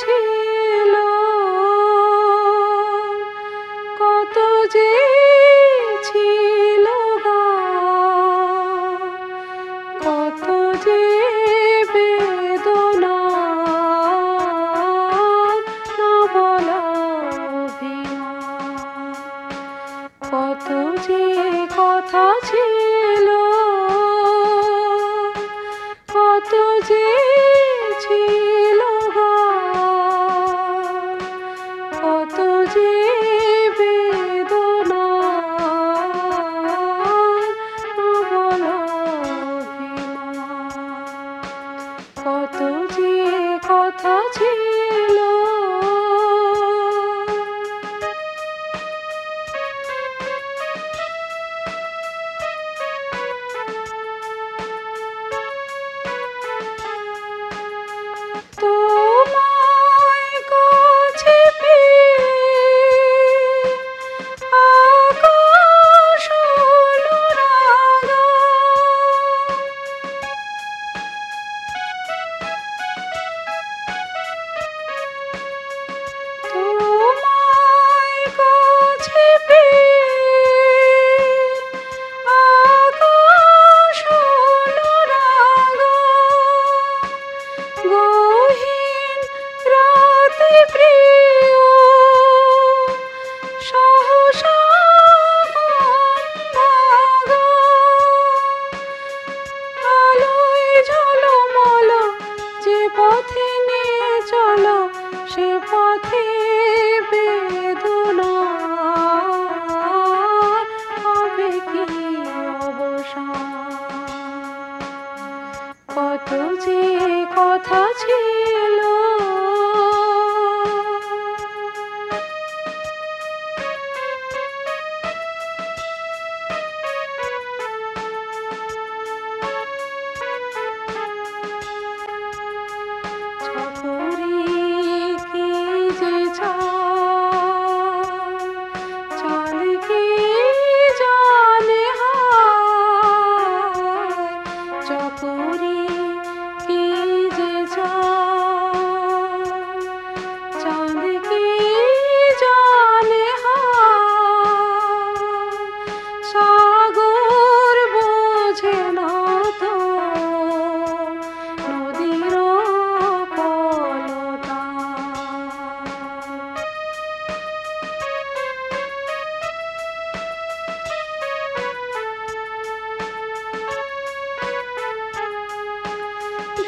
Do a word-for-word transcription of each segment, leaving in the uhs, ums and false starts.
ছিল কত যে ছিল কত যে বেদনা না বলা কত যে কথা ছিল কত যে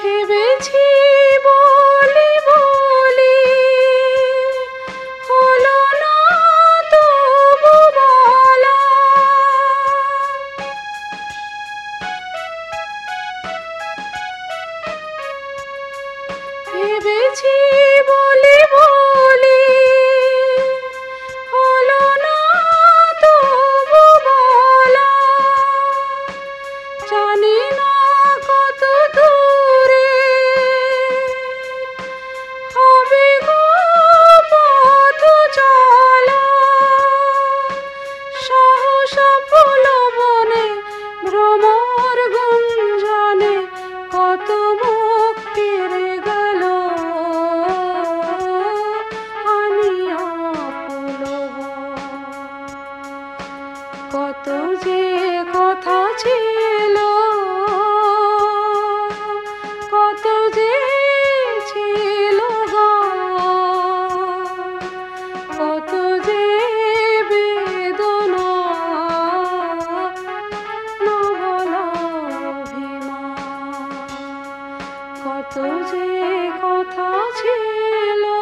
ভেবেছি বলি বলি হলো না তবু বলা ভেবেছি বলি বলি হলো না তবু বলা জানি না কত কত যে কথা ছিল কত যে ছিল কত যে বেদনা না বলা অভিমান কত যে কথা ছিল।